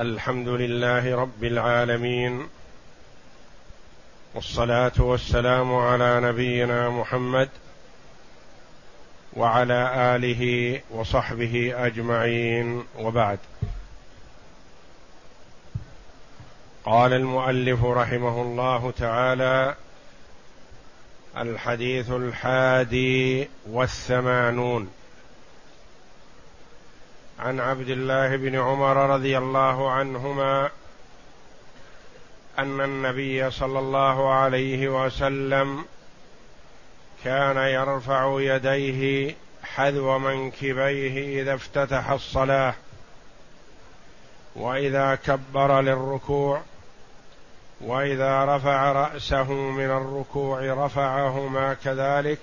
الحمد لله رب العالمين، والصلاة والسلام على نبينا محمد وعلى آله وصحبه أجمعين، وبعد. قال المؤلف رحمه الله تعالى: الحديث 81 عن عبد الله بن عمر رضي الله عنهما أن النبي صلى الله عليه وسلم كان يرفع يديه حذو منكبيه إذا افتتح الصلاة، وإذا كبر للركوع، وإذا رفع رأسه من الركوع رفعهما كذلك،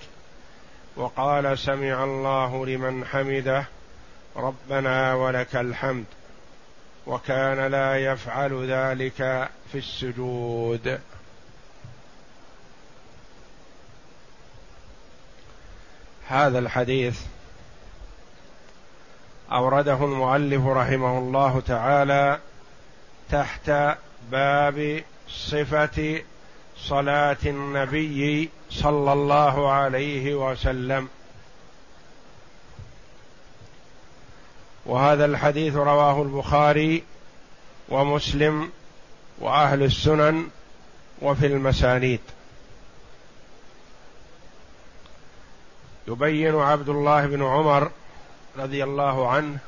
وقال: سمع الله لمن حمده، ربنا ولك الحمد. وكان لا يفعل ذلك في السجود. هذا الحديث أورده المؤلف رحمه الله تعالى تحت باب صفة صلاة النبي صلى الله عليه وسلم. وهذا الحديث رواه البخاري ومسلم وأهل السنن وفي المسانيد. يبين عبد الله بن عمر رضي الله عنه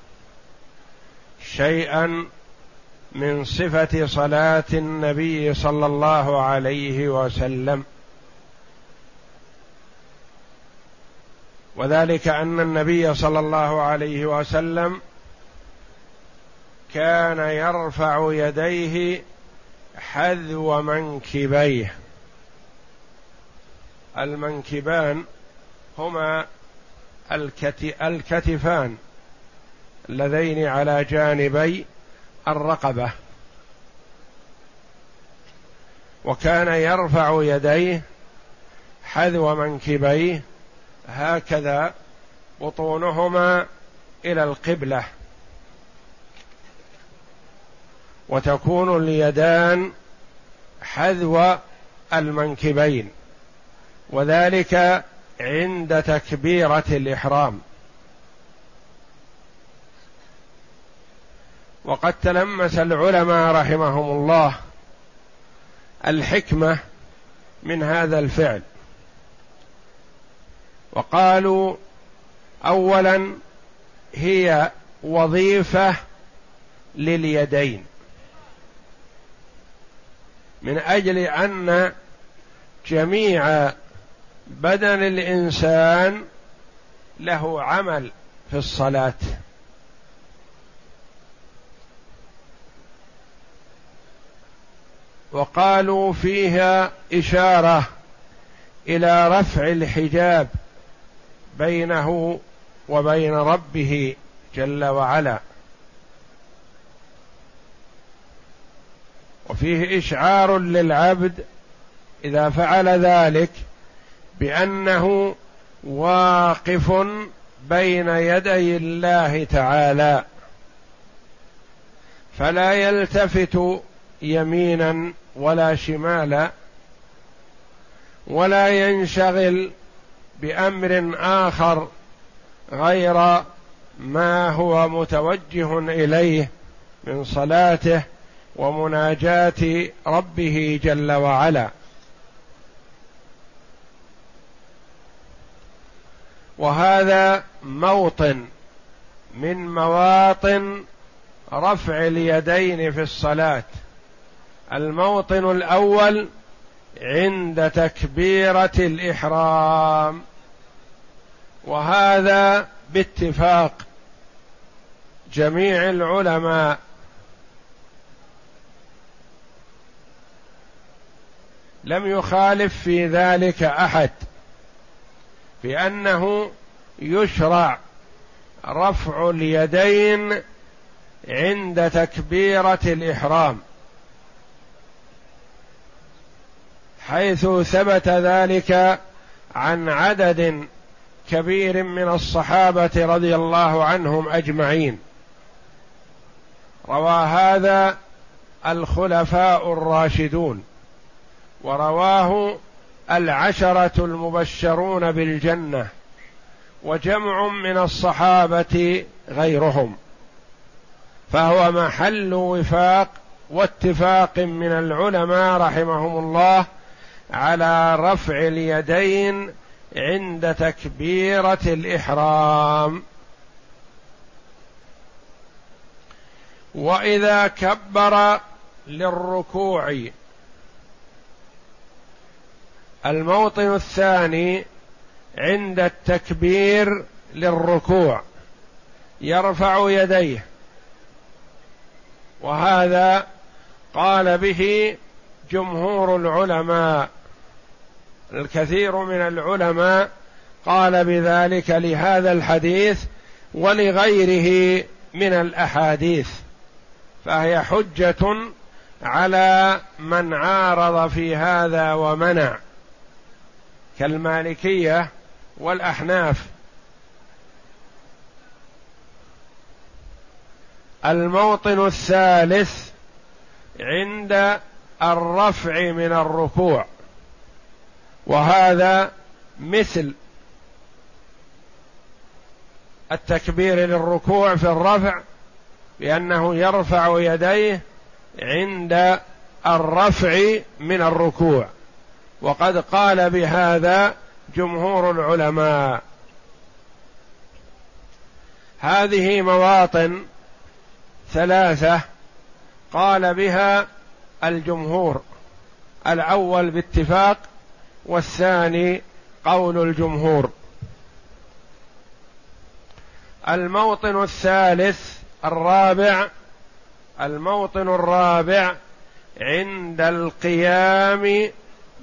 شيئا من صفة صلاة النبي صلى الله عليه وسلم، وذلك أن النبي صلى الله عليه وسلم كان يرفع يديه حذو منكبيه. المنكبان هما الكتفان اللذين على جانبي الرقبة، وكان يرفع يديه حذو منكبيه هكذا بطونهما إلى القبلة، وتكون اليدان حذو المنكبين، وذلك عند تكبيرة الإحرام. وقد تلمس العلماء رحمهم الله الحكمة من هذا الفعل، وقالوا: أولا هي وظيفة لليدين من أجل أن جميع بدن الإنسان له عمل في الصلاة، وقالوا فيها إشارة إلى رفع الحجاب بينه وبين ربه جل وعلا، وفيه إشعار للعبد إذا فعل ذلك بأنه واقف بين يدي الله تعالى، فلا يلتفت يمينا ولا شمالا، ولا ينشغل بأمر آخر غير ما هو متوجه إليه من صلاته ومناجاة ربه جل وعلا. وهذا موطن من مواطن رفع اليدين في الصلاة. الموطن الأول عند تكبيرة الإحرام، وهذا باتفاق جميع العلماء، لم يخالف في ذلك أحد، بأنه يشرع رفع اليدين عند تكبيرة الإحرام، حيث ثبت ذلك عن عدد كبير من الصحابة رضي الله عنهم أجمعين، روى هذا الخلفاء الراشدون، ورواه العشرة المبشرون بالجنة، وجمع من الصحابة غيرهم، فهو محل وفاق واتفاق من العلماء رحمهم الله على رفع اليدين عند تكبيرة الإحرام. وإذا كبر للركوع، الموطن الثاني عند التكبير للركوع يرفع يديه، وهذا قال به جمهور العلماء، الكثير من العلماء قال بذلك لهذا الحديث ولغيره من الأحاديث، فهي حجة على من عارض في هذا ومنع كالمالكية والأحناف. الموطن الثالث عند الرفع من الركوع، وهذا مثل التكبير للركوع في الرفع، بأنه يرفع يديه عند الرفع من الركوع، وقد قال بهذا جمهور العلماء. هذه مواطن ثلاثة قال بها الجمهور، الأول باتفاق، والثاني قول الجمهور. الموطن الثالث الرابع، الموطن الرابع عند القيام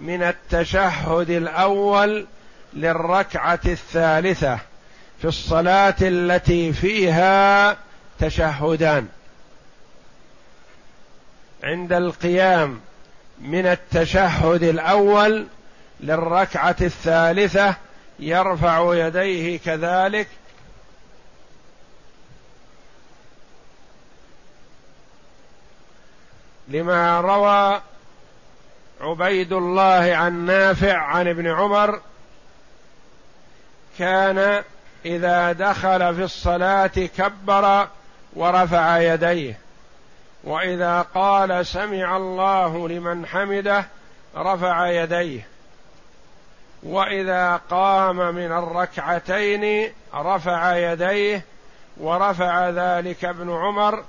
من التشهد الأول للركعة الثالثة في الصلاة التي فيها تشهدان، عند القيام من التشهد الأول للركعة الثالثة يرفع يديه كذلك لما روى عبيد الله عن نافع عن ابن عمر: كان إذا دخل في الصلاة كبر ورفع يديه، وإذا قال سمع الله لمن حمده رفع يديه، وإذا قام من الركعتين رفع يديه، ورفع ذلك ابن عمر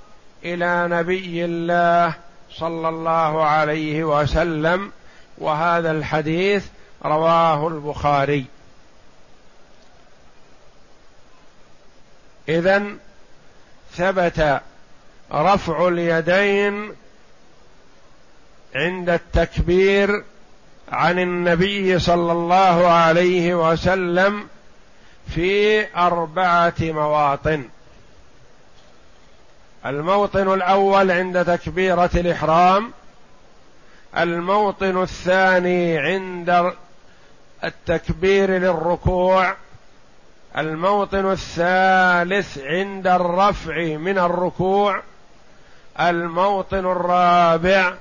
إلى نبي الله صلى الله عليه وسلم. وهذا الحديث رواه البخاري. إذن ثبت رفع اليدين عند التكبير عن النبي صلى الله عليه وسلم في 4 مواطن: الموطن الأول عند تكبيرة الإحرام، الموطن الثاني عند التكبير للركوع، الموطن الثالث عند الرفع من الركوع، الموطن الرابع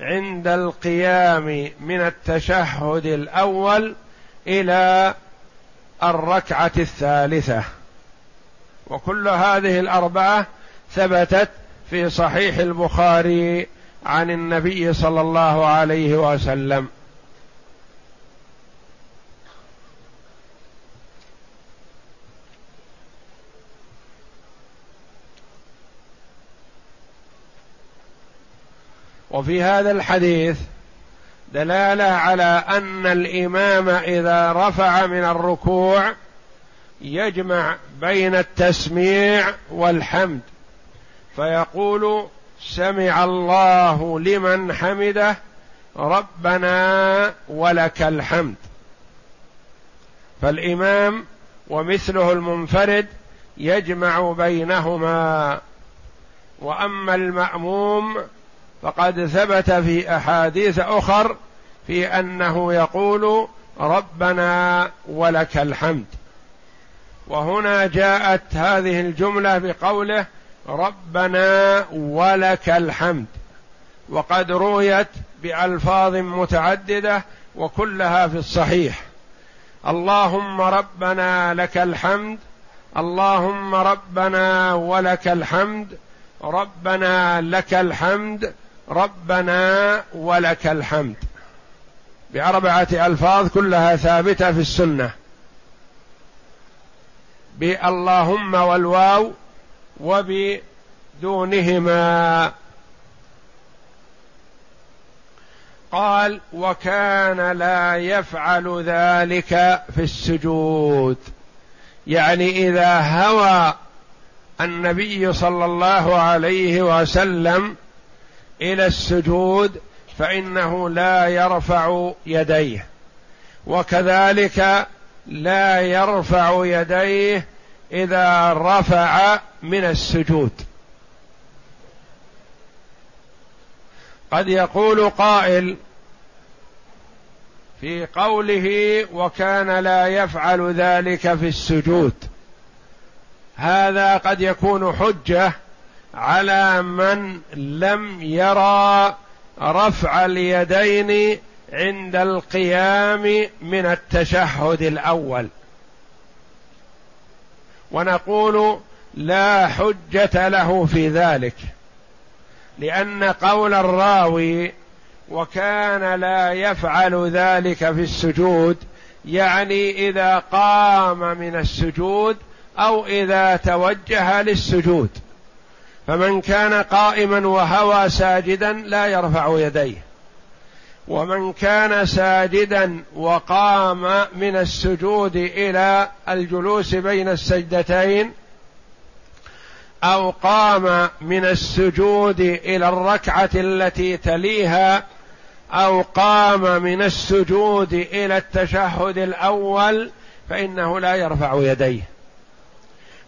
عند القيام من التشهد الأول إلى الركعة الثالثة. وكل هذه 4 ثبتت في صحيح البخاري عن النبي صلى الله عليه وسلم. وفي هذا الحديث دلالة على أن الإمام إذا رفع من الركوع يجمع بين التسميع والحمد، فيقول سمع الله لمن حمده، ربنا ولك الحمد. فالإمام ومثله المنفرد يجمع بينهما، وأما المأموم فقد ثبت في أحاديث أخر في أنه يقول ربنا ولك الحمد، وهنا جاءت هذه الجملة بقوله ربنا ولك الحمد، وقد رويت بألفاظ متعددة وكلها في الصحيح: اللهم ربنا لك الحمد، اللهم ربنا ولك الحمد، ربنا لك الحمد، ربنا ولك الحمد، بأربعة ألفاظ كلها ثابتة في السنة، باللهم والواو وبدونهما. قال: وكان لا يفعل ذلك في السجود، يعني إذا هوى النبي صلى الله عليه وسلم إلى السجود فإنه لا يرفع يديه، وكذلك لا يرفع يديه إذا رفع من السجود. قد يقول قائل في قوله وكان لا يفعل ذلك في السجود، هذا قد يكون حجة على من لم يرى رفع اليدين عند القيام من التشهد الأول، ونقول لا حجة له في ذلك، لأن قول الراوي وكان لا يفعل ذلك في السجود يعني إذا قام من السجود أو إذا توجه للسجود، فمن كان قائما وهوى ساجدا لا يرفع يديه، ومن كان ساجدا وقام من السجود إلى الجلوس بين السجدتين أو قام من السجود إلى الركعة التي تليها أو قام من السجود إلى التشهد الأول فإنه لا يرفع يديه.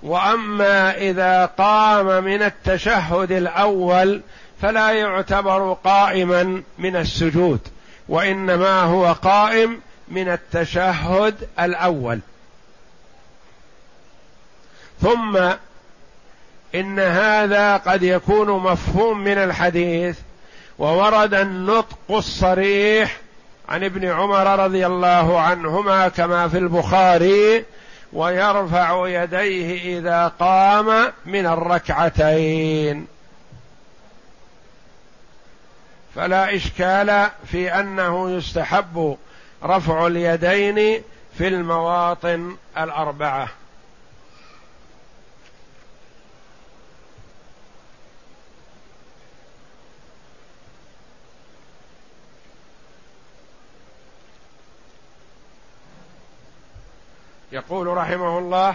وأما إذا قام من التشهد الأول فلا يعتبر قائما من السجود، وإنما هو قائم من التشهد الأول. ثم إن هذا قد يكون مفهوم من الحديث، وورد النطق الصريح عن ابن عمر رضي الله عنهما كما في البخاري: ويرفع يديه إذا قام من الركعتين. فلا إشكال في أنه يستحب رفع اليدين في المواطن الأربعة. يقول رحمه الله: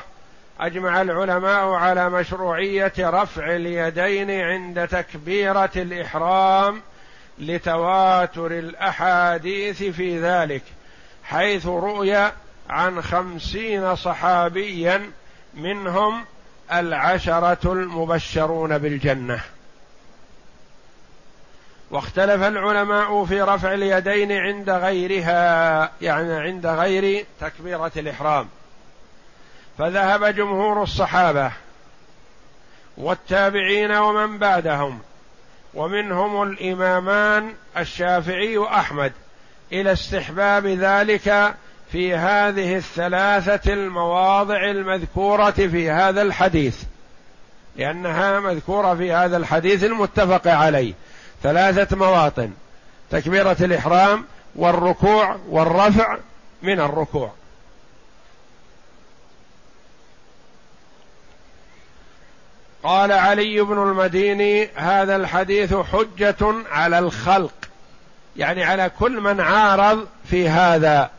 أجمع العلماء على مشروعية رفع اليدين عند تكبيرة الإحرام لتواتر الأحاديث في ذلك، حيث روي عن 50 صحابيا منهم 10 المبشرون بالجنة. واختلف العلماء في رفع اليدين عند غيرها، يعني عند غير تكبيرة الإحرام، فذهب جمهور الصحابة والتابعين ومن بعدهم ومنهم الإمامان الشافعي وأحمد إلى استحباب ذلك في هذه 3 المواضع المذكورة في هذا الحديث، لأنها مذكورة في هذا الحديث المتفق عليه: 3 مواطن، تكبيرة الإحرام والركوع والرفع من الركوع. قال علي بن المديني: هذا الحديث حجة على الخلق، يعني على كل من عارض في هذا،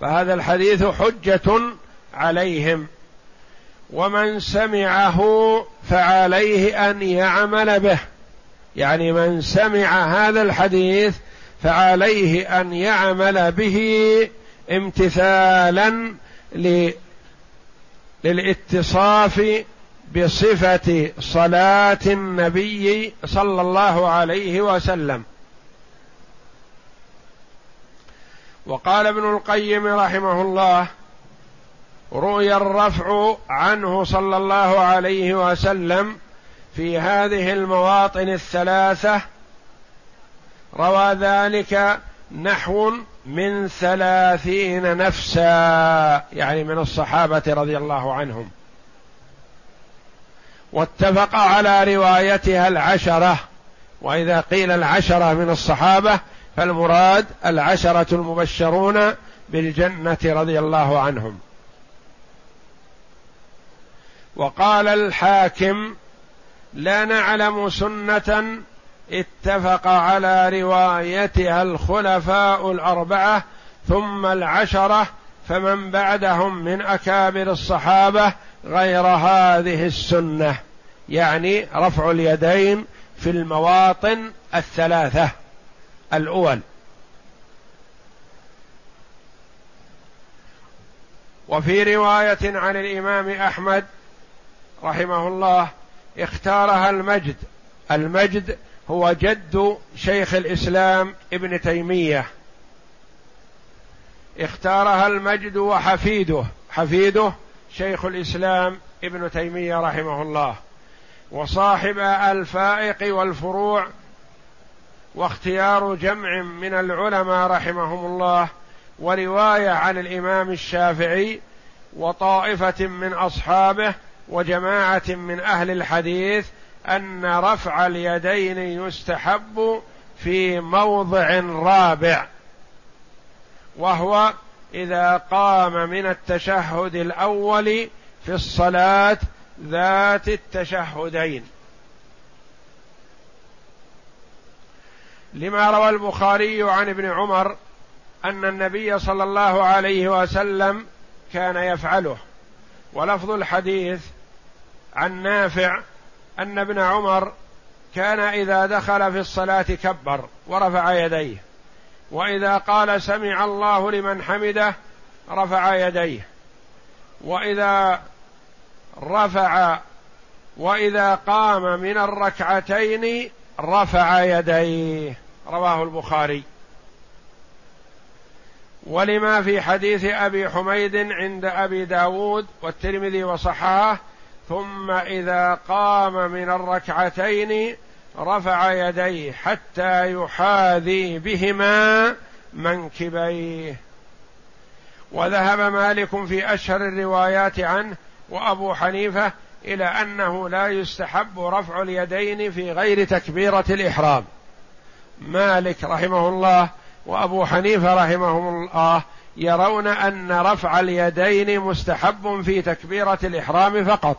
فهذا الحديث حجة عليهم، ومن سمعه فعليه أن يعمل به، يعني من سمع هذا الحديث فعليه أن يعمل به امتثالا للاتصاف بصفة صلاة النبي صلى الله عليه وسلم. وقال ابن القيم رحمه الله: روي الرفع عنه صلى الله عليه وسلم في هذه المواطن الثلاثة روى ذلك نحو من 30 نفسا، يعني من الصحابة رضي الله عنهم، واتفق على روايتها 10، وإذا قيل 10 من الصحابة فالمراد 10 المبشرون بالجنة رضي الله عنهم. وقال الحاكم: لا نعلم سنة اتفق على روايتها الخلفاء 4 ثم 10 فمن بعدهم من أكابر الصحابة غير هذه السنة، يعني رفع اليدين في المواطن الثلاثة الأول. وفي رواية عن الإمام أحمد رحمه الله اختارها المجد. المجد هو جد شيخ الإسلام ابن تيمية، اختارها المجد وحفيده، حفيده شيخ الإسلام ابن تيمية رحمه الله وصاحب الفائق والفروع، واختيار جمع من العلماء رحمهم الله، ورواية عن الإمام الشافعي وطائفة من أصحابه وجماعة من أهل الحديث أن رفع اليدين يستحب في موضع 4، وهو إذا قام من التشهد الأول في الصلاة ذات التشهدين، لما روى البخاري عن ابن عمر أن النبي صلى الله عليه وسلم كان يفعله. ولفظ الحديث عن نافع أن ابن عمر كان إذا دخل في الصلاة كبر ورفع يديه، وإذا قال سمع الله لمن حمده رفع يديه، وإذا قام من الركعتين رفع يديه، رواه البخاري. ولما في حديث أبي حميد عند أبي داود والترمذي وصححه: ثم إذا قام من الركعتين رفع يديه حتى يحاذي بهما منكبيه. وذهب مالك في أشهر الروايات عنه وأبو حنيفة إلى أنه لا يستحب رفع اليدين في غير تكبيرة الإحرام، مالك رحمه الله وأبو حنيفة رحمهم الله يرون أن رفع اليدين مستحب في تكبيرة الإحرام فقط،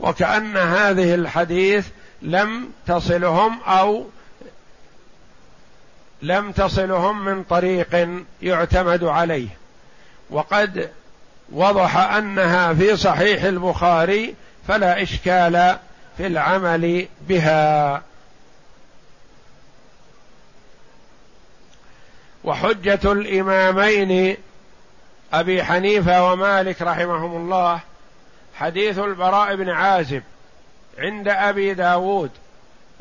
وكأن هذه الحديث لم تصلهم من طريق يعتمد عليه. وقد وضح أنها في صحيح البخاري فلا إشكال في العمل بها. وحجة الإمامين أبي حنيفة ومالك رحمهم الله حديث البراء بن عازب عند أبي داود: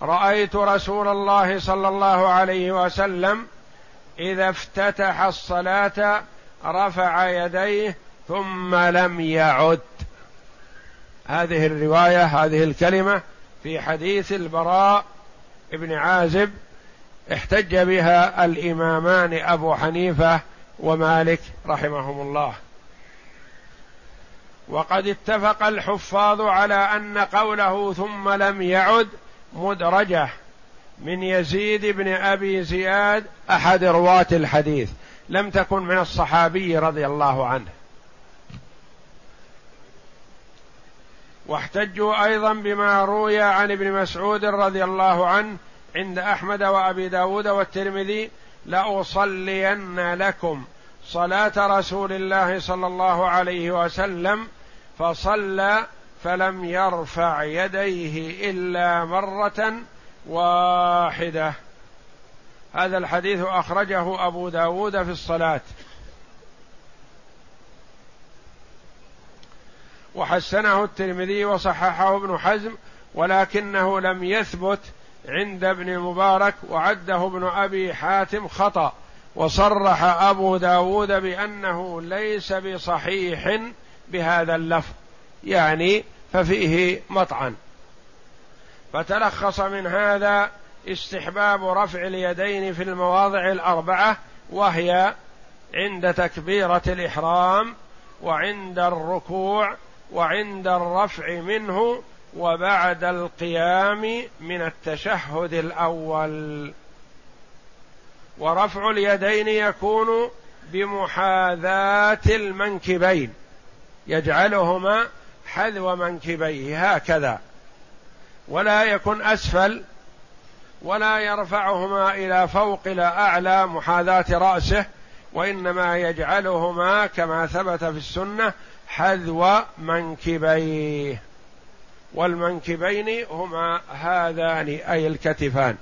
رأيت رسول الله صلى الله عليه وسلم إذا افتتح الصلاة رفع يديه ثم لم يعد. هذه الرواية، هذه الكلمة في حديث البراء بن عازب احتج بها الإمامان أبو حنيفة ومالك رحمهم الله. وقد اتفق الحفاظ على أن قوله ثم لم يعد مدرجة من يزيد بن أبي زياد أحد رواة الحديث، لم تكن من الصحابي رضي الله عنه. واحتجوا أيضا بما روي عن ابن مسعود رضي الله عنه عند أحمد وأبي داود والترمذي: لأصلين لكم صلاة رسول الله صلى الله عليه وسلم فصلى فلم يرفع يديه إلا مرة واحدة. هذا الحديث أخرجه أبو داود في الصلاة. وحسنه الترمذي وصححه ابن حزم، ولكنه لم يثبت عند ابن المبارك، وعده ابن أبي حاتم خطأ، وصرح أبو داود بأنه ليس بصحيح بهذا اللفظ، يعني ففيه مطعن. فتلخص من هذا استحباب رفع اليدين في المواضع الأربعة، وهي عند تكبيرة الإحرام وعند الركوع وعند الرفع منه وبعد القيام من التشهد الأول. ورفع اليدين يكون بمحاذاة المنكبين، يجعلهما حذو منكبيه هكذا، ولا يكن أسفل ولا يرفعهما إلى فوق إلى أعلى محاذاة رأسه، وإنما يجعلهما كما ثبت في السنة حذو منكبيه، والمنكبين هما هذان أي الكتفان.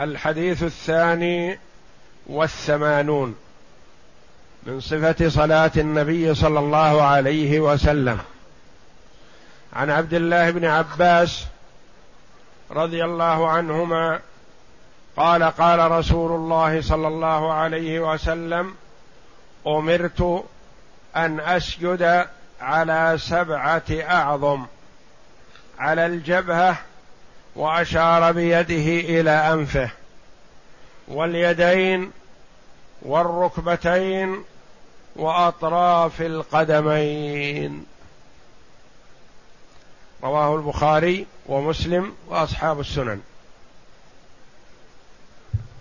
الحديث 82 من صفة صلاة النبي صلى الله عليه وسلم. عن عبد الله بن عباس رضي الله عنهما قال: قال رسول الله صلى الله عليه وسلم: أمرت أن أسجد على 7 أعظم، على الجبهة، وأشار بيده إلى أنفه، واليدين والركبتين وأطراف القدمين. رواه البخاري ومسلم وأصحاب السنن.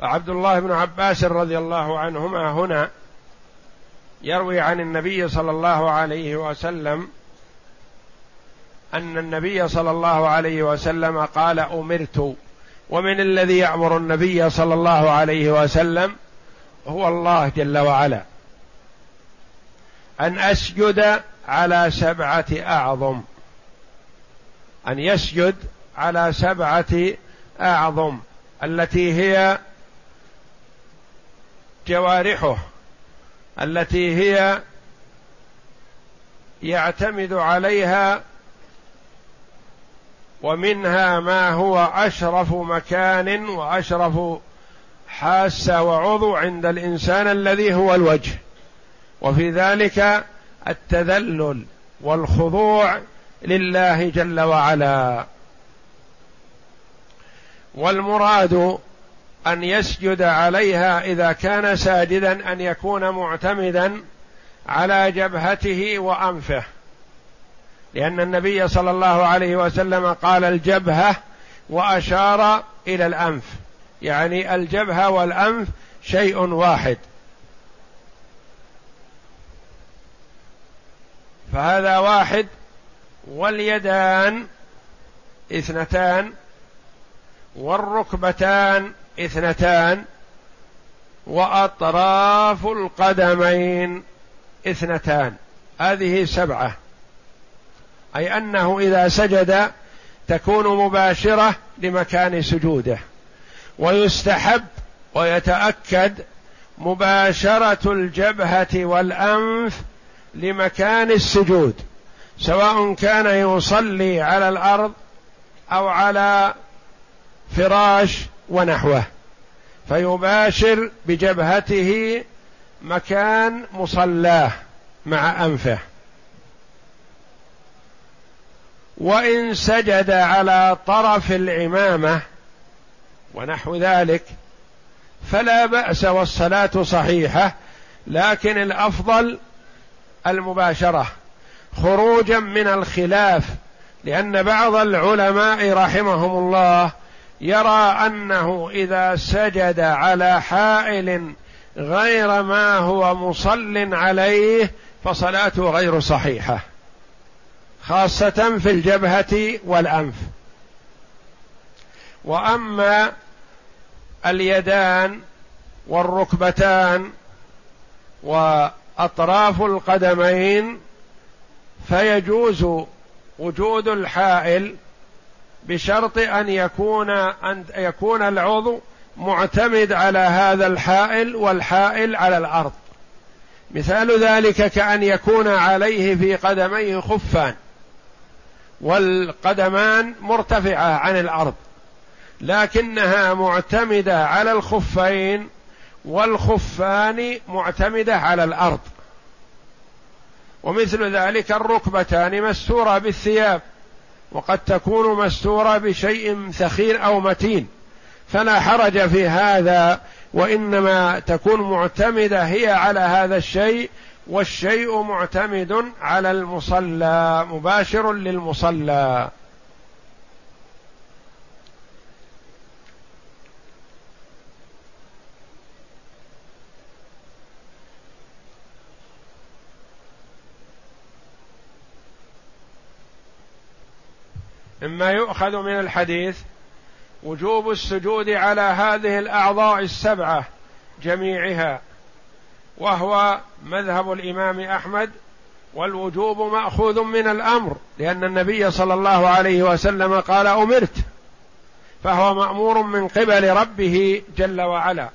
عبد الله بن عباس رضي الله عنهما هنا يروي عن النبي صلى الله عليه وسلم أن النبي صلى الله عليه وسلم قال: أمرت. ومن الذي يأمر النبي صلى الله عليه وسلم؟ هو الله جل وعلا. أن أسجد على 7 أعظم، أن يسجد على 7 أعظم التي هي جوارحه، التي هي يعتمد عليها، ومنها ما هو أشرف مكان وأشرف حاسة وعضو عند الإنسان الذي هو الوجه، وفي ذلك التذلل والخضوع لله جل وعلا. والمراد أن يسجد عليها إذا كان ساجدا أن يكون معتمدا على جبهته وأنفه، لأن النبي صلى الله عليه وسلم قال: الجبهة، وأشار إلى الأنف، يعني الجبهة والأنف شيء واحد. فهذا واحد. واليدان 2، والركبتان 2، وأطراف القدمين 2، هذه 7. أي أنه إذا سجد تكون مباشرة لمكان سجوده، ويستحب ويتأكد مباشرة الجبهة والأنف لمكان السجود، سواء كان يصلي على الأرض أو على فراش ونحوه، فيباشر بجبهته مكان مصلاه مع أنفه. وإن سجد على طرف العمامة ونحو ذلك فلا بأس، والصلاة صحيحة، لكن الأفضل المباشرة خروجا من الخلاف، لأن بعض العلماء رحمهم الله يرى أنه إذا سجد على حائل غير ما هو مصل عليه فصلاته غير صحيحة، خاصة في الجبهة والأنف. وأما اليدان والركبتان وأطراف القدمين فيجوز وجود الحائل بشرط أن يكون العضو معتمد على هذا الحائل، والحائل على الأرض. مثال ذلك كأن يكون عليه في قدميه خفان والقدمان مرتفعة عن الأرض، لكنها معتمدة على الخفين والخفان معتمدة على الأرض، ومثل ذلك الركبتان مستورة بالثياب، وقد تكون مستورة بشيء ثخين أو متين، فلا حرج في هذا، وإنما تكون معتمدة هي على هذا الشيء، والشيء معتمد على المصلى مباشر للمصلى. مما يؤخذ من الحديث وجوب السجود على هذه الأعضاء السبعة جميعها، وهو مذهب الإمام أحمد، والوجوب مأخوذ من الأمر، لأن النبي صلى الله عليه وسلم قال أمرت، فهو مأمور من قبل ربه جل وعلا.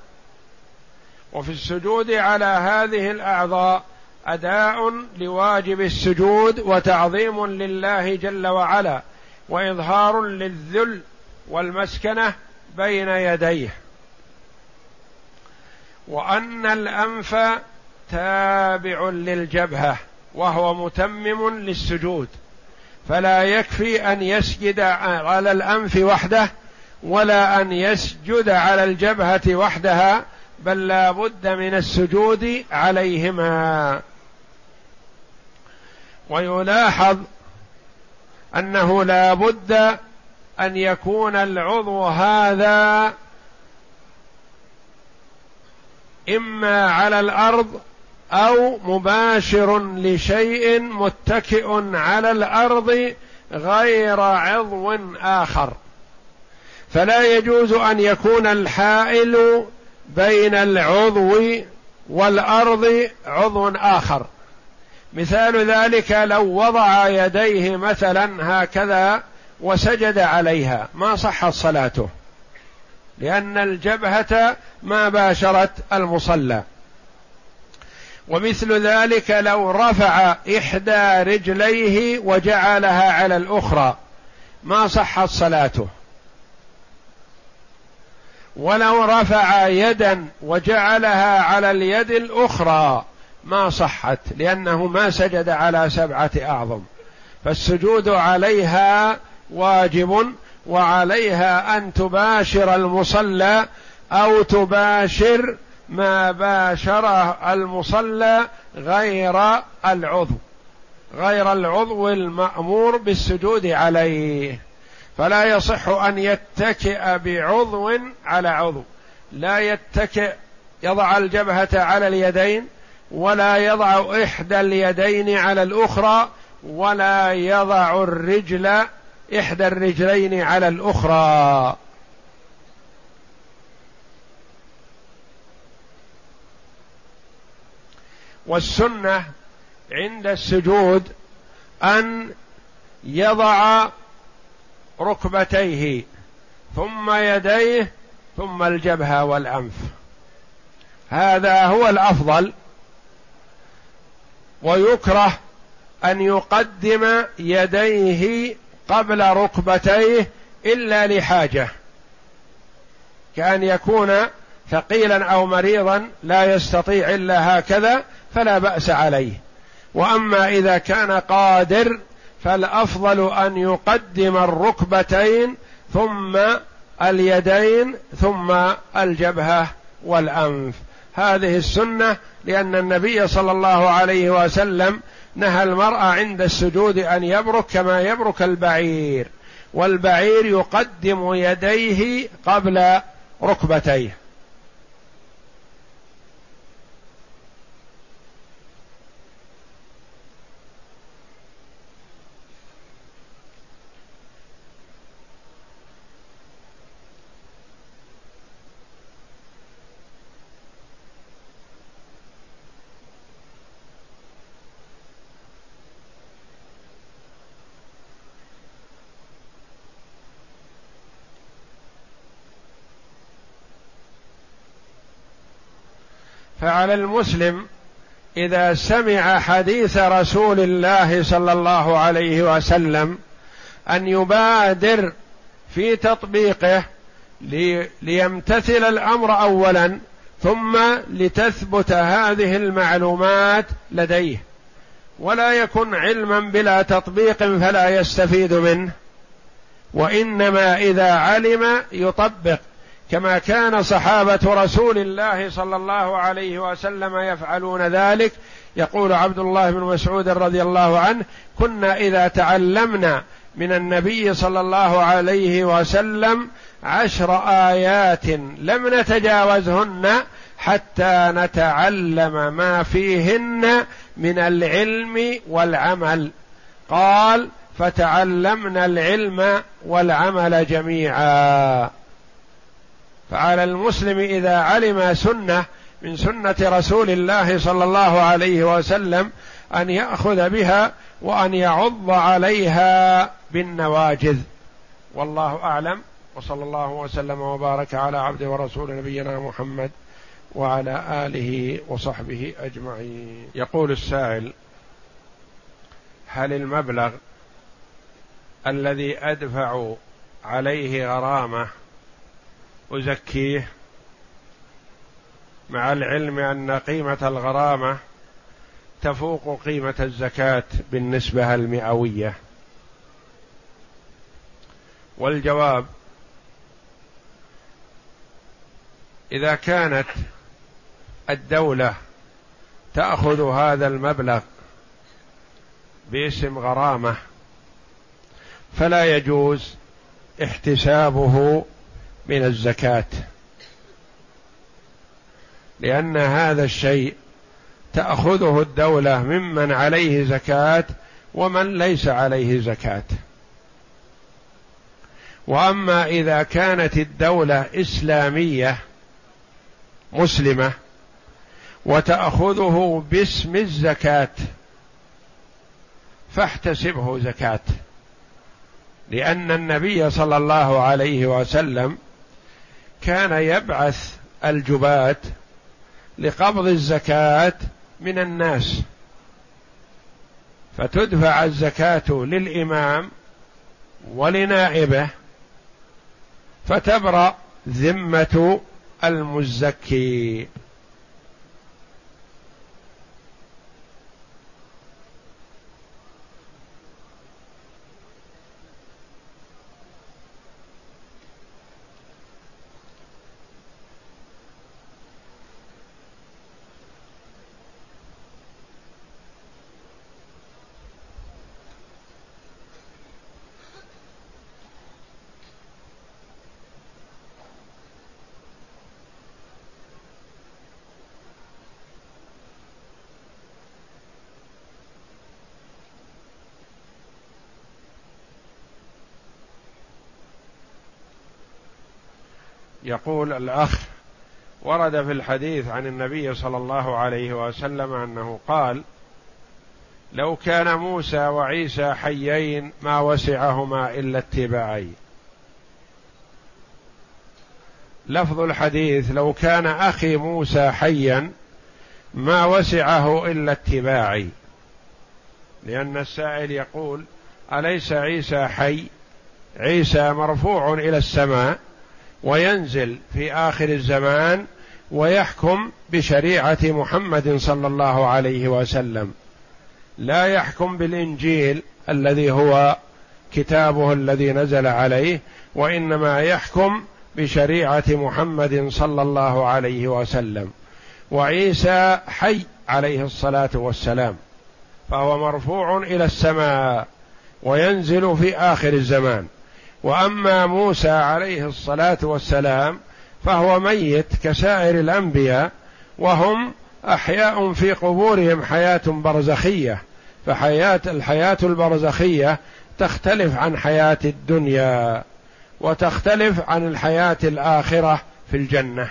وفي السجود على هذه الأعضاء أداء لواجب السجود، وتعظيم لله جل وعلا، وإظهار للذل والمسكنة بين يديه، وأن الأنف تابع للجبهة وهو متمم للسجود، فلا يكفي أن يسجد على الأنف وحده ولا أن يسجد على الجبهة وحدها، بل لا بد من السجود عليهما. ويلاحظ أنه لا بد أن يكون العضو هذا إما على الأرض أو مباشر لشيء متكئ على الأرض غير عضو آخر، فلا يجوز أن يكون الحائل بين العضو والأرض عضو آخر. مثال ذلك لو وضع يديه مثلا هكذا وسجد عليها ما صحت صلاته، لأن الجبهة ما باشرت المصلى. ومثل ذلك لو رفع إحدى رجليه وجعلها على الأخرى ما صحت صلاته، ولو رفع يدا وجعلها على اليد الأخرى ما صحت، لأنه ما سجد على سبعة أعظم، فالسجود عليها واجب، وعليها أن تباشر المصلى أو تباشر ما باشر المصلى غير العضو المأمور بالسجود عليه، فلا يصح أن يتكئ بعضو على عضو، لا يتكئ يضع الجبهة على اليدين، ولا يضع إحدى اليدين على الأخرى، ولا يضع الرجل إحدى الرجلين على الأخرى. والسنة عند السجود أن يضع ركبتيه ثم يديه ثم الجبهة والأنف، هذا هو الأفضل. ويكره أن يقدم يديه قبل ركبتيه إلا لحاجة، كأن يكون ثقيلا أو مريضا لا يستطيع إلا هكذا فلا بأس عليه. وأما إذا كان قادر فالأفضل أن يقدم الركبتين ثم اليدين ثم الجبهة والأنف، هذه السنة، لأن النبي صلى الله عليه وسلم نهى المرأة عند السجود أن يبرك كما يبرك البعير، والبعير يقدم يديه قبل ركبتيه. فعلى المسلم إذا سمع حديث رسول الله صلى الله عليه وسلم أن يبادر في تطبيقه ليمتثل الأمر أولا، ثم لتثبت هذه المعلومات لديه، ولا يكن علما بلا تطبيق فلا يستفيد منه، وإنما إذا علم يطبق، كما كان صحابة رسول الله صلى الله عليه وسلم يفعلون ذلك. يقول عبد الله بن مسعود رضي الله عنه: كنا إذا تعلمنا من النبي صلى الله عليه وسلم 10 آيات لم نتجاوزهن حتى نتعلم ما فيهن من العلم والعمل. قال: فتعلمنا العلم والعمل جميعا. فعلى المسلم إذا علم سنة من سنة رسول الله صلى الله عليه وسلم أن يأخذ بها وأن يعض عليها بالنواجذ. والله أعلم، وصلى الله وسلم وبارك على عبده ورسول نبينا محمد وعلى آله وصحبه أجمعين. يقول السائل: هل المبلغ الذي أدفع عليه غرامة أزكيه، مع العلم أن قيمة الغرامة تفوق قيمة الزكاة بالنسبة المئوية؟ والجواب: إذا كانت الدولة تأخذ هذا المبلغ باسم غرامة فلا يجوز احتسابه من الزكاة، لأن هذا الشيء تأخذه الدولة ممن عليه زكاة ومن ليس عليه زكاة. وأما إذا كانت الدولة إسلامية مسلمة وتأخذه باسم الزكاة فاحتسبه زكاة، لأن النبي صلى الله عليه وسلم كان يبعث الجباة لقبض الزكاة من الناس، فتدفع الزكاة للإمام ولنائبه فتبرأ ذمة المزكي. يقول الأخ: ورد في الحديث عن النبي صلى الله عليه وسلم أنه قال: لو كان موسى وعيسى حيين ما وسعهما إلا اتباعي. لفظ الحديث: لو كان أخي موسى حيا ما وسعه إلا اتباعي، لأن السائل يقول: أليس عيسى حي؟ عيسى مرفوع إلى السماء وينزل في آخر الزمان ويحكم بشريعة محمد صلى الله عليه وسلم، لا يحكم بالإنجيل الذي هو كتابه الذي نزل عليه، وإنما يحكم بشريعة محمد صلى الله عليه وسلم. وعيسى حي عليه الصلاة والسلام، فهو مرفوع إلى السماء وينزل في آخر الزمان. وأما موسى عليه الصلاة والسلام فهو ميت كسائر الأنبياء، وهم أحياء في قبورهم حياة برزخية، فحياة الحياة البرزخية تختلف عن حياة الدنيا وتختلف عن الحياة الآخرة في الجنة.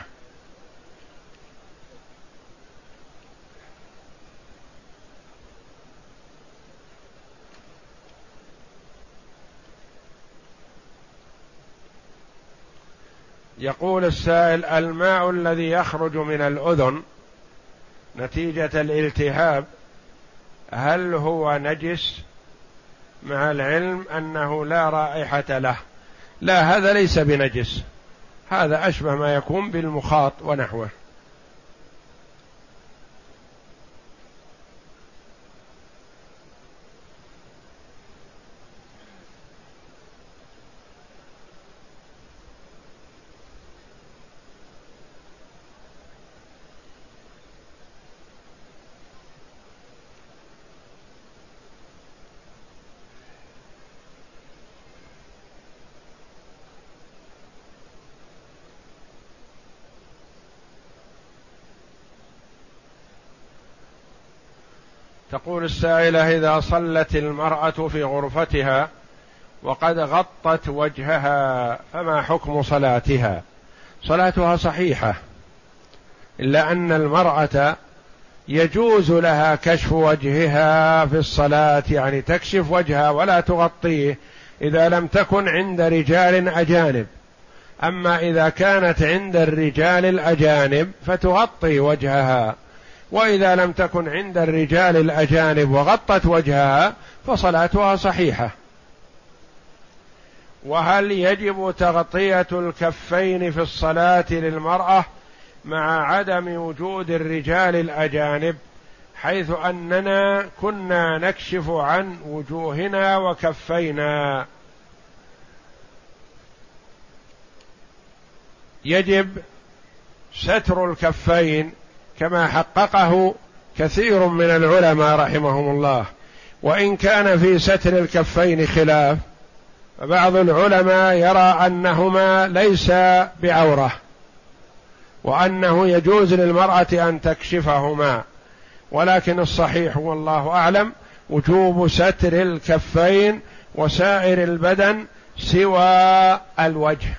يقول السائل: الماء الذي يخرج من الأذن نتيجة الالتهاب هل هو نجس، مع العلم أنه لا رائحة له؟ لا، هذا ليس بنجس، هذا أشبه ما يكون بالمخاط ونحوه. تقول السائلة: إذا صلت المرأة في غرفتها وقد غطت وجهها فما حكم صلاتها؟ صلاتها صحيحة، إلا أن المرأة يجوز لها كشف وجهها في الصلاة، يعني تكشف وجهها ولا تغطيه إذا لم تكن عند رجال أجانب. أما إذا كانت عند الرجال الأجانب فتغطي وجهها، وإذا لم تكن عند الرجال الأجانب وغطت وجهها فصلاتها صحيحة. وهل يجب تغطية الكفين في الصلاة للمرأة مع عدم وجود الرجال الأجانب، حيث أننا كنا نكشف عن وجوهنا وكفينا؟ يجب ستر الكفين كما حققه كثير من العلماء رحمهم الله، وإن كان في ستر الكفين خلاف، فبعض العلماء يرى أنهما ليس بعورة وأنه يجوز للمرأة أن تكشفهما، ولكن الصحيح والله أعلم وجوب ستر الكفين وسائر البدن سوى الوجه.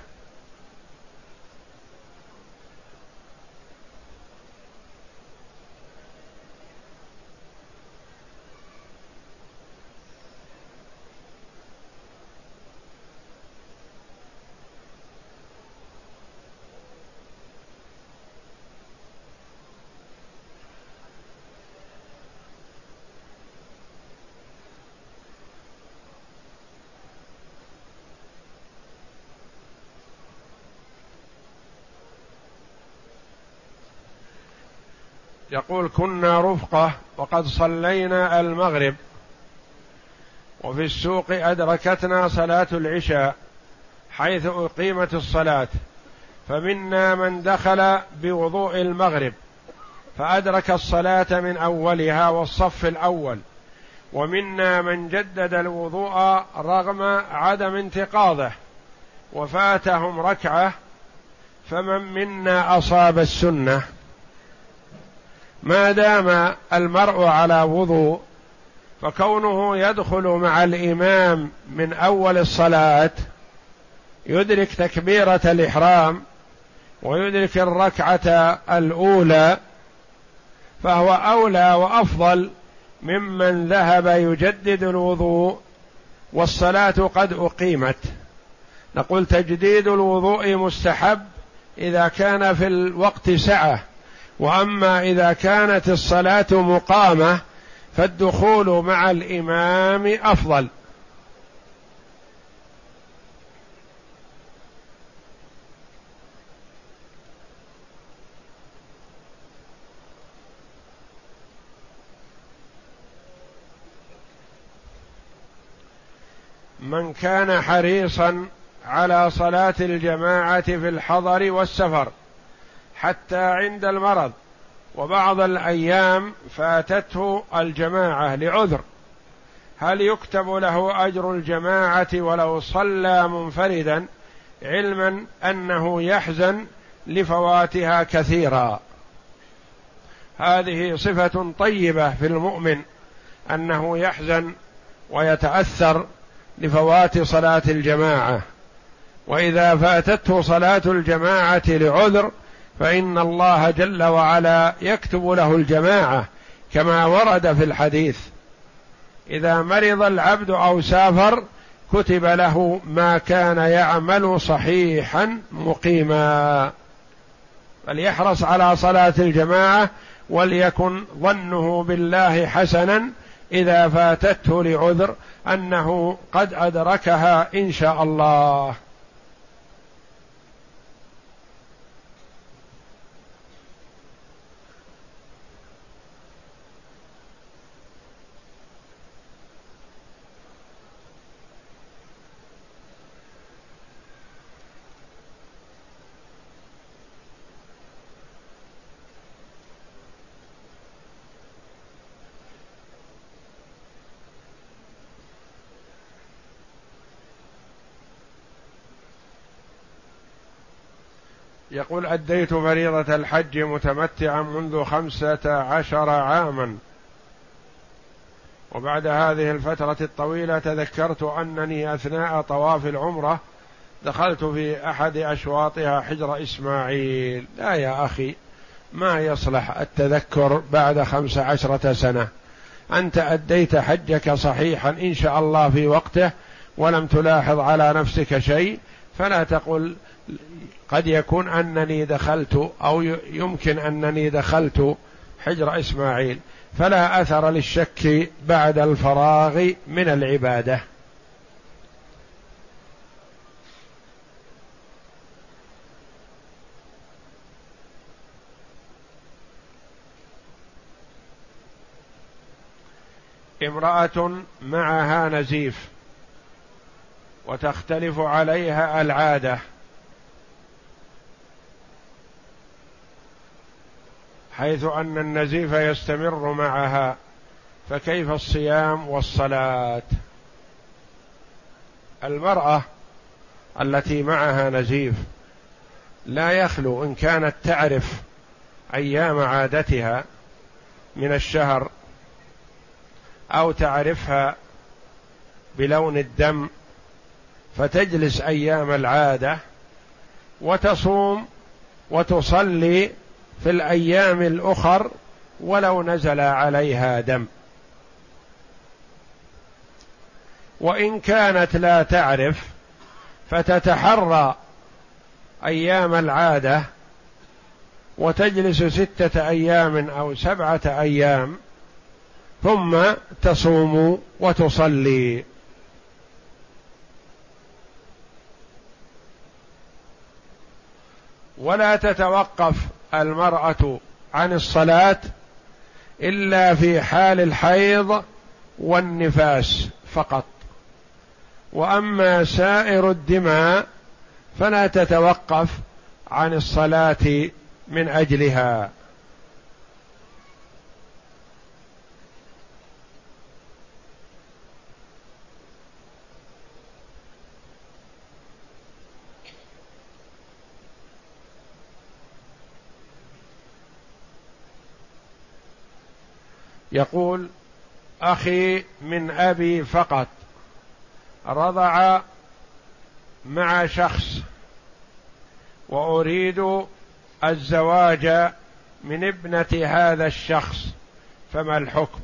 يقول: كنا رفقة وقد صلينا المغرب وفي السوق أدركتنا صلاة العشاء حيث أقيمت الصلاة، فمنا من دخل بوضوء المغرب فأدرك الصلاة من أولها والصف الأول، ومنا من جدد الوضوء رغم عدم انتقاضه وفاتهم ركعة، فمن منا أصاب السنة؟ ما دام المرء على وضوء فكونه يدخل مع الإمام من أول الصلاة يدرك تكبيرة الإحرام ويدرك الركعة الأولى، فهو أولى وأفضل ممن ذهب يجدد الوضوء والصلاة قد أقيمت. نقول: تجديد الوضوء مستحب إذا كان في الوقت سعة، وأما إذا كانت الصلاة مقامة فالدخول مع الإمام أفضل. من كان حريصا على صلاة الجماعة في الحضر والسفر حتى عند المرض وبعض الأيام فاتته الجماعة لعذر، هل يكتب له أجر الجماعة ولو صلى منفردا، علما أنه يحزن لفواتها كثيرا؟ هذه صفة طيبة في المؤمن أنه يحزن ويتأثر لفوات صلاة الجماعة، وإذا فاتته صلاة الجماعة لعذر فإن الله جل وعلا يكتب له الجماعة كما ورد في الحديث: إذا مرض العبد أو سافر كتب له ما كان يعمل صحيحا مقيما. فليحرص على صلاة الجماعة، وليكن ظنه بالله حسنا إذا فاتته لعذر أنه قد أدركها إن شاء الله. يقول أديت فريضة الحج متمتعا منذ 15 عاما، وبعد هذه الفترة الطويلة تذكرت أنني أثناء طواف العمرة دخلت في أحد أشواطها حجر إسماعيل. لا يا أخي، ما يصلح التذكر بعد 15 سنة. أنت أديت حجك صحيحا إن شاء الله في وقته ولم تلاحظ على نفسك شيء، فلا تقل قد يكون أنني دخلت أو يمكن أنني دخلت حجر إسماعيل، فلا أثر للشك بعد الفراغ من العبادة. امرأة معها نزيف وتختلف عليها العادة، حيث أن النزيف يستمر معها، فكيف الصيام والصلاة؟ المرأة التي معها نزيف لا يخلو إن كانت تعرف أيام عادتها من الشهر أو تعرفها بلون الدم، فتجلس أيام العادة وتصوم وتصلي في الأيام الأخر ولو نزل عليها دم. وإن كانت لا تعرف فتتحرى أيام العادة وتجلس 6 أيام أو 7 أيام ثم تصوم وتصلي. ولا تتوقف المرأة عن الصلاة إلا في حال الحيض والنفاس فقط، وأما سائر الدماء فلا تتوقف عن الصلاة من أجلها. يقول أخي من أبي فقط رضع مع شخص، وأريد الزواج من ابنة هذا الشخص، فما الحكم؟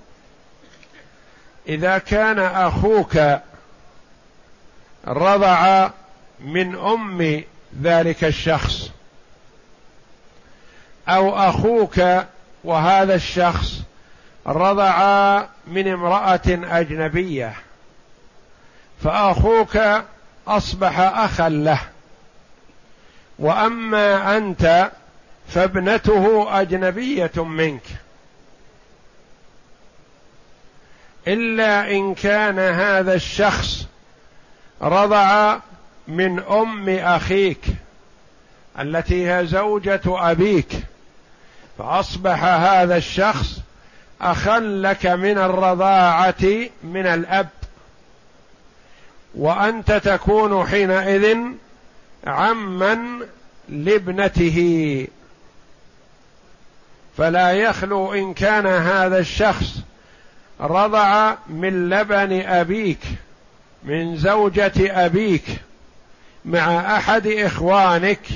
إذا كان أخوك رضع من أم ذلك الشخص أو أخوك وهذا الشخص رضع من امرأة أجنبية، فأخوك أصبح أخا له، وأما أنت فابنته أجنبية منك، إلا إن كان هذا الشخص رضع من أم أخيك التي هي زوجة أبيك، فأصبح هذا الشخص أخا لك من الرضاعة من الأب، وأنت تكون حينئذ عما لابنته. فلا يخلو إن كان هذا الشخص رضع من لبن أبيك من زوجة أبيك مع أحد إخوانك،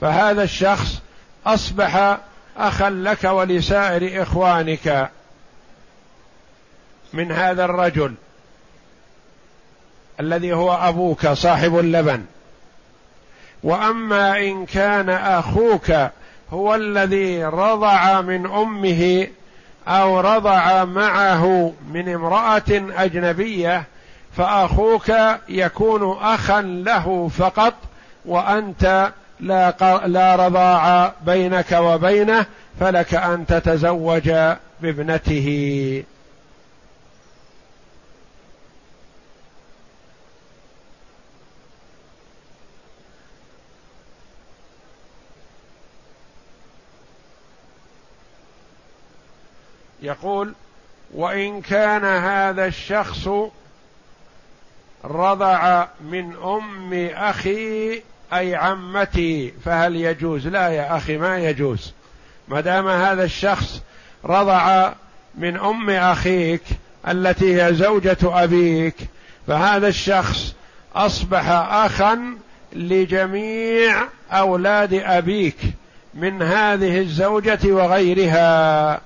فهذا الشخص أصبح أخا لك ولسائر إخوانك من هذا الرجل الذي هو أبوك صاحب اللبن. وأما إن كان أخوك هو الذي رضع من أمه أو رضع معه من امرأة أجنبية، فأخوك يكون أخا له فقط، وأنت لا رضاع بينك وبينه، فلك أن تتزوج بابنته. يقول وإن كان هذا الشخص رضع من أم أخي أي عمتي فهل يجوز؟ لا يا أخي ما يجوز، ما دام هذا الشخص رضع من أم أخيك التي هي زوجة أبيك، فهذا الشخص أصبح أخا لجميع أولاد أبيك من هذه الزوجة وغيرها،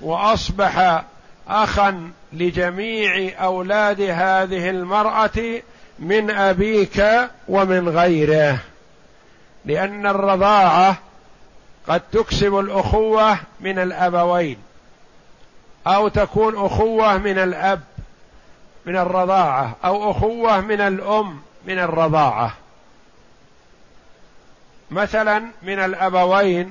وأصبح أخا لجميع أولاد هذه المرأة من أبيك ومن غيره، لأن الرضاعة قد تكسب الأخوة من الأبوين أو تكون أخوة من الأب من الرضاعة أو أخوة من الأم من الرضاعة. مثلا من الأبوين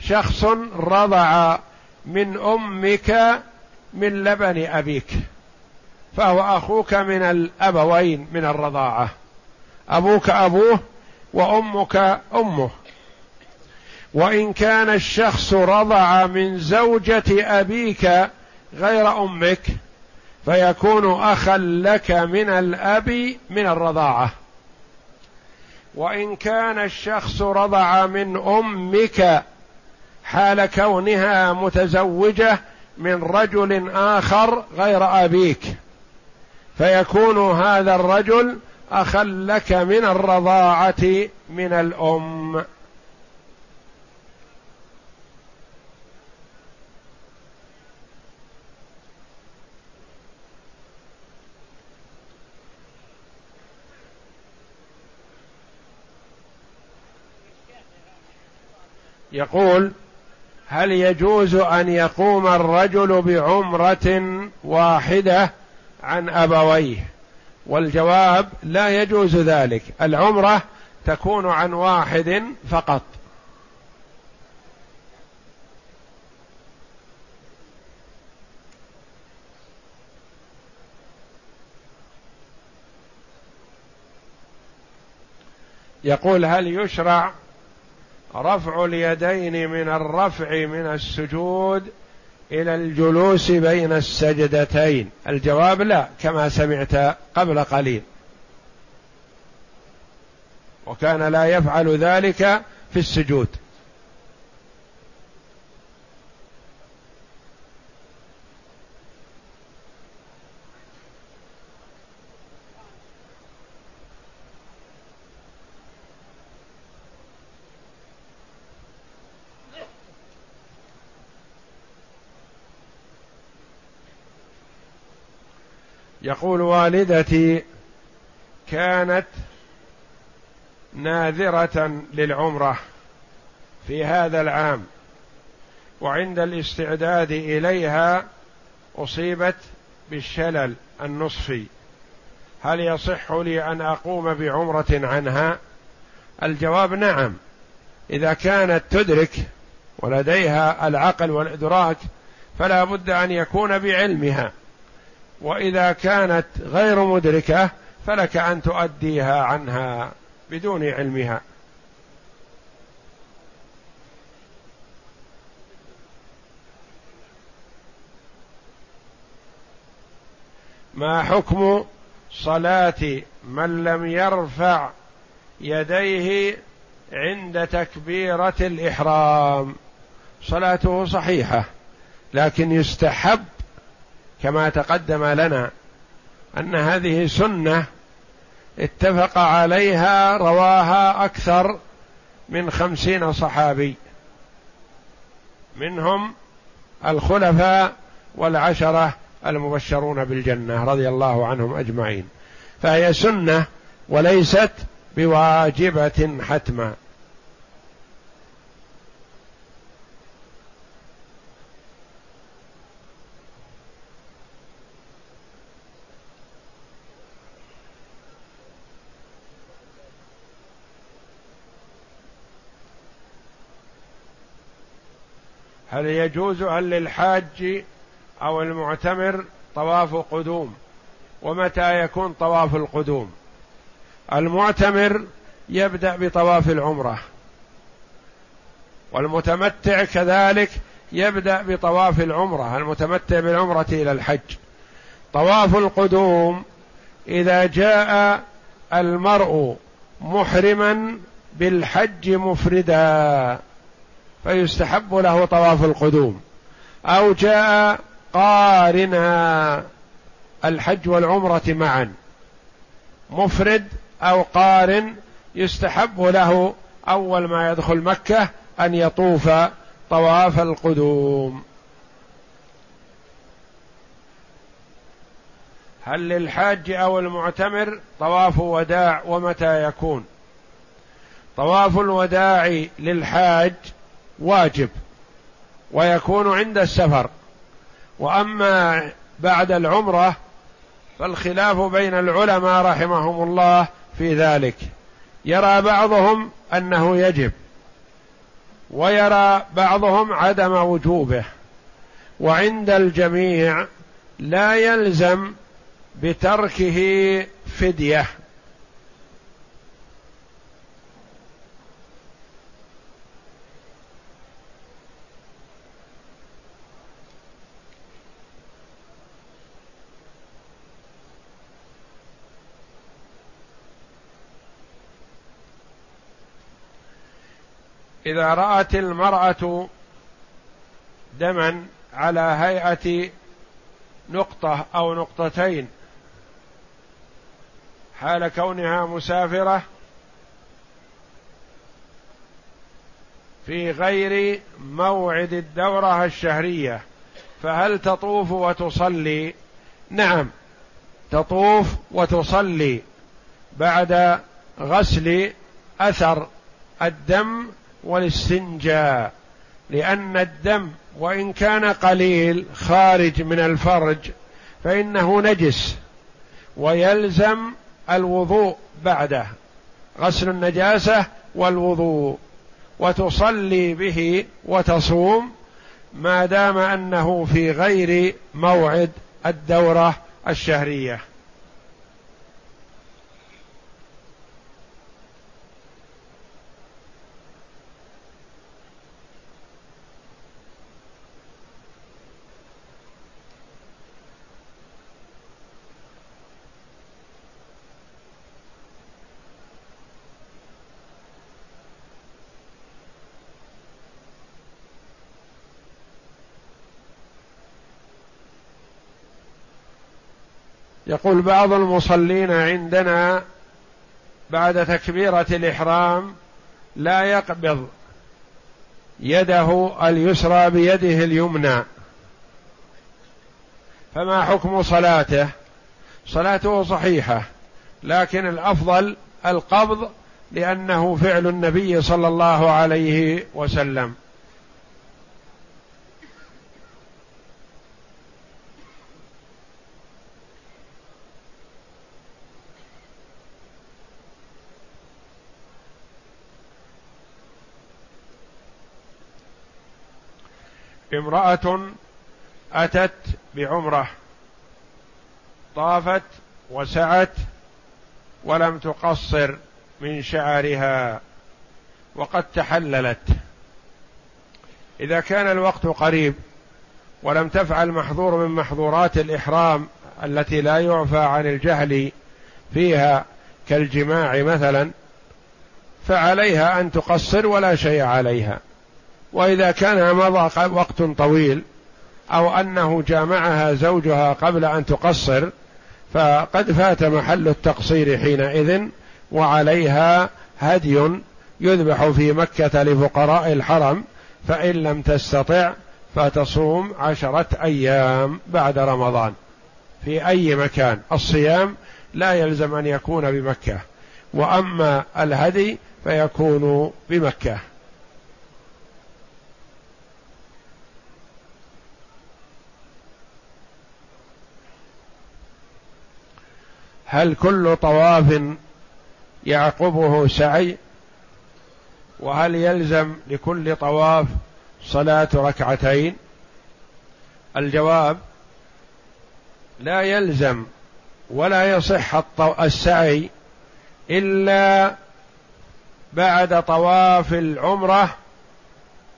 شخص رضع من أمك من لبن أبيك فهو أخوك من الأبوين من الرضاعة، أبوك أبوه وأمك أمه. وإن كان الشخص رضع من زوجة أبيك غير أمك فيكون أخا لك من الأب من الرضاعة. وإن كان الشخص رضع من أمك حال كونها متزوجة من رجل آخر غير أبيك فيكون هذا الرجل أخا لك من الرضاعة من الأم. يقول هل يجوز أن يقوم الرجل بعمرة واحدة عن أبويه؟ والجواب لا يجوز ذلك، العمرة تكون عن واحد فقط. يقول هل يشرع رفع اليدين من الرفع من السجود إلى الجلوس بين السجدتين؟ الجواب لا، كما سمعت قبل قليل، وكان لا يفعل ذلك في السجود. يقول والدتي كانت ناذرة للعمرة في هذا العام، وعند الاستعداد إليها أصيبت بالشلل النصفي، هل يصح لي أن أقوم بعمرة عنها؟ الجواب نعم، إذا كانت تدرك ولديها العقل والإدراك فلا بد أن يكون بعلمها، وإذا كانت غير مدركة فلك أن تؤديها عنها بدون علمها. ما حكم صلاة من لم يرفع يديه عند تكبيرة الإحرام؟ صلاته صحيحة، لكن يستحب كما تقدم لنا أن هذه سنة اتفق عليها، رواها أكثر من 50 صحابي منهم الخلفاء والعشرة المبشرون بالجنة رضي الله عنهم أجمعين، فهي سنة وليست بواجبة حتما. هل يجوز للحاج أو المعتمر طواف قدوم؟ ومتى يكون طواف القدوم؟ المعتمر يبدأ بطواف العمرة، والمتمتع كذلك يبدأ بطواف العمرة، المتمتع بالعمرة إلى الحج. طواف القدوم إذا جاء المرء محرما بالحج مفردا فيستحب له طواف القدوم، أو جاء قارنا الحج والعمرة معا، مفرد أو قارن يستحب له أول ما يدخل مكة أن يطوف طواف القدوم. هل للحاج أو المعتمر طواف وداع ومتى يكون؟ طواف الوداع للحاج واجب ويكون عند السفر، وأما بعد العمرة فالخلاف بين العلماء رحمهم الله في ذلك، يرى بعضهم أنه يجب ويرى بعضهم عدم وجوبه، وعند الجميع لا يلزم بتركه فدية. إذا رأت المرأة دما على هيئة نقطة أو نقطتين حال كونها مسافرة في غير موعد الدورة الشهرية، فهل تطوف وتصلي؟ نعم، تطوف وتصلي بعد غسل أثر الدم والاستنجاء، لأن الدم وإن كان قليل خارج من الفرج فإنه نجس ويلزم الوضوء بعده، غسل النجاسة والوضوء، وتصلي به وتصوم ما دام أنه في غير موعد الدورة الشهرية. يقول بعض المصلين عندنا بعد تكبيرة الإحرام لا يقبض يده اليسرى بيده اليمنى، فما حكم صلاته؟ صلاته صحيحة، لكن الأفضل القبض لأنه فعل النبي صلى الله عليه وسلم. امرأة أتت بعمرة طافت وسعت ولم تقصر من شعرها وقد تحللت، إذا كان الوقت قريب ولم تفعل محظور من محظورات الإحرام التي لا يعفى عن الجهل فيها كالجماع مثلا، فعليها أن تقصر ولا شيء عليها. وإذا كان مضى وقت طويل أو أنه جامعها زوجها قبل أن تقصر فقد فات محل التقصير حينئذ، وعليها هدي يذبح في مكة لفقراء الحرم، فإن لم تستطع فتصوم 10 أيام بعد رمضان في أي مكان. الصيام لا يلزم أن يكون بمكة، وأما الهدي فيكون بمكة. هل كل طواف يعقبه سعي؟ وهل يلزم لكل طواف صلاة 2 ركعة؟ الجواب لا يلزم ولا يصح السعي إلا بعد طواف العمرة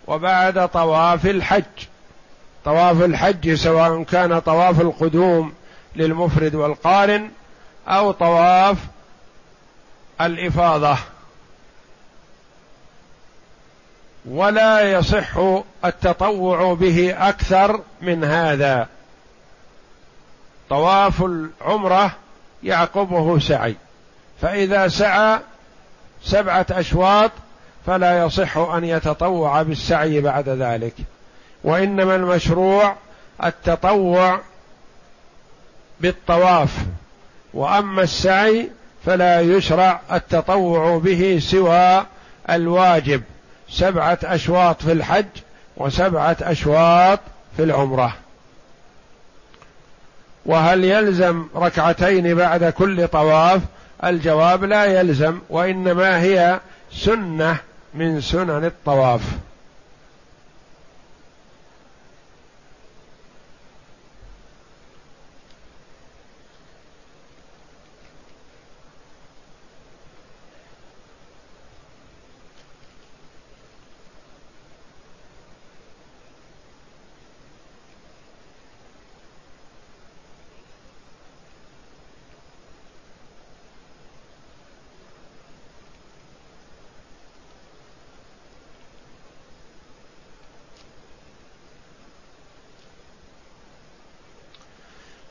وبعد طواف الحج. طواف الحج سواء كان طواف القدوم للمفرد والقارن أو طواف الإفاضة، ولا يصح التطوع به أكثر من هذا. طواف العمرة يعقبه سعي، فإذا سعى 7 أشواط فلا يصح أن يتطوع بالسعي بعد ذلك، وإنما المشروع التطوع بالطواف، وأما السعي فلا يشرع التطوع به سوى الواجب، 7 أشواط في الحج و7 أشواط في العمرة. وهل يلزم ركعتين بعد كل طواف؟ الجواب لا يلزم، وإنما هي سنة من سنن الطواف.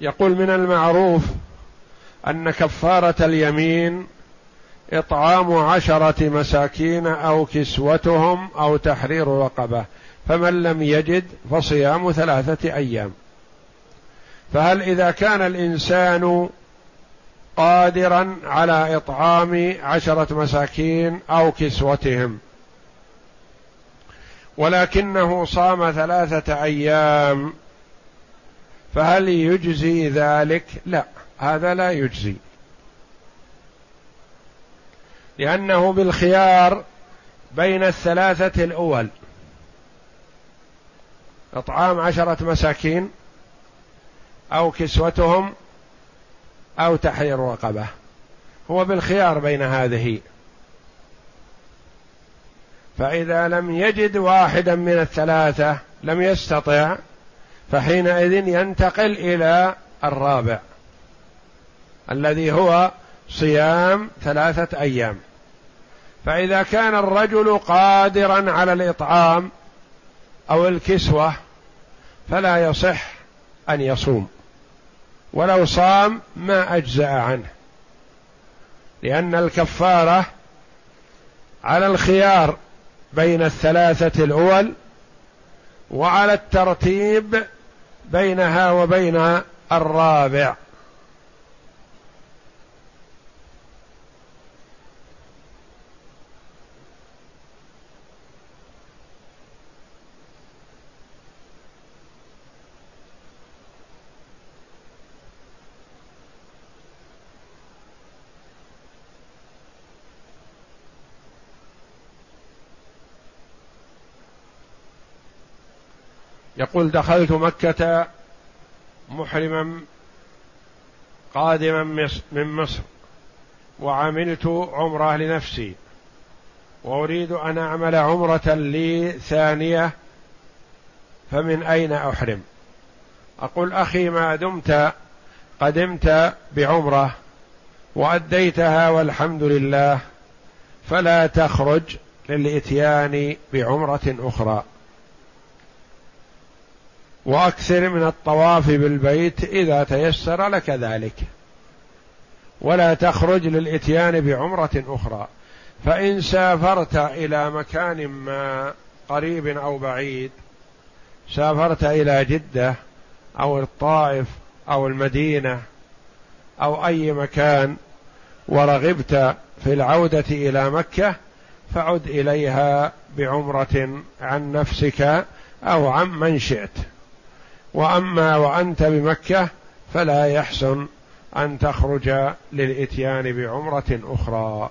يقول: من المعروف أن كفارة اليمين إطعام 10 مساكين أو كسوتهم أو تحرير رقبة، فمن لم يجد فصيام 3 أيام. فهل إذا كان الإنسان قادرا على إطعام 10 مساكين أو كسوتهم ولكنه صام 3 أيام فهل يجزي ذلك؟ لا، هذا لا يجزي، لأنه بالخيار بين الثلاثة الأول: إطعام 10 مساكين أو كسوتهم أو تحرير رقبة، هو بالخيار بين هذه. فإذا لم يجد واحدا من الثلاثة، لم يستطع، فحينئذ ينتقل إلى الرابع الذي هو صيام 3 أيام. فإذا كان الرجل قادرا على الإطعام أو الكسوة فلا يصح أن يصوم، ولو صام ما أجزأ عنه، لأن الكفارة على الخيار بين الثلاثة الأول وعلى الترتيب بينها وبين الرابع. يقول: دخلت مكة محرما قادما من مصر، وعملت عمرة لنفسي، وأريد أن أعمل عمرة لي ثانية، فمن أين أحرم؟ أقول: أخي، ما دمت قدمت بعمرة وأديتها والحمد لله، فلا تخرج للإتيان بعمرة أخرى، وأكثر من الطواف بالبيت إذا تيسر لك ذلك، ولا تخرج للإتيان بعمرة أخرى. فإن سافرت إلى مكان ما قريب أو بعيد، سافرت إلى جدة أو الطائف أو المدينة أو أي مكان، ورغبت في العودة إلى مكة، فعد إليها بعمرة عن نفسك أو عن من شئت. وأما وأنت بمكة فلا يحسن أن تخرج للإتيان بعمرة أخرى.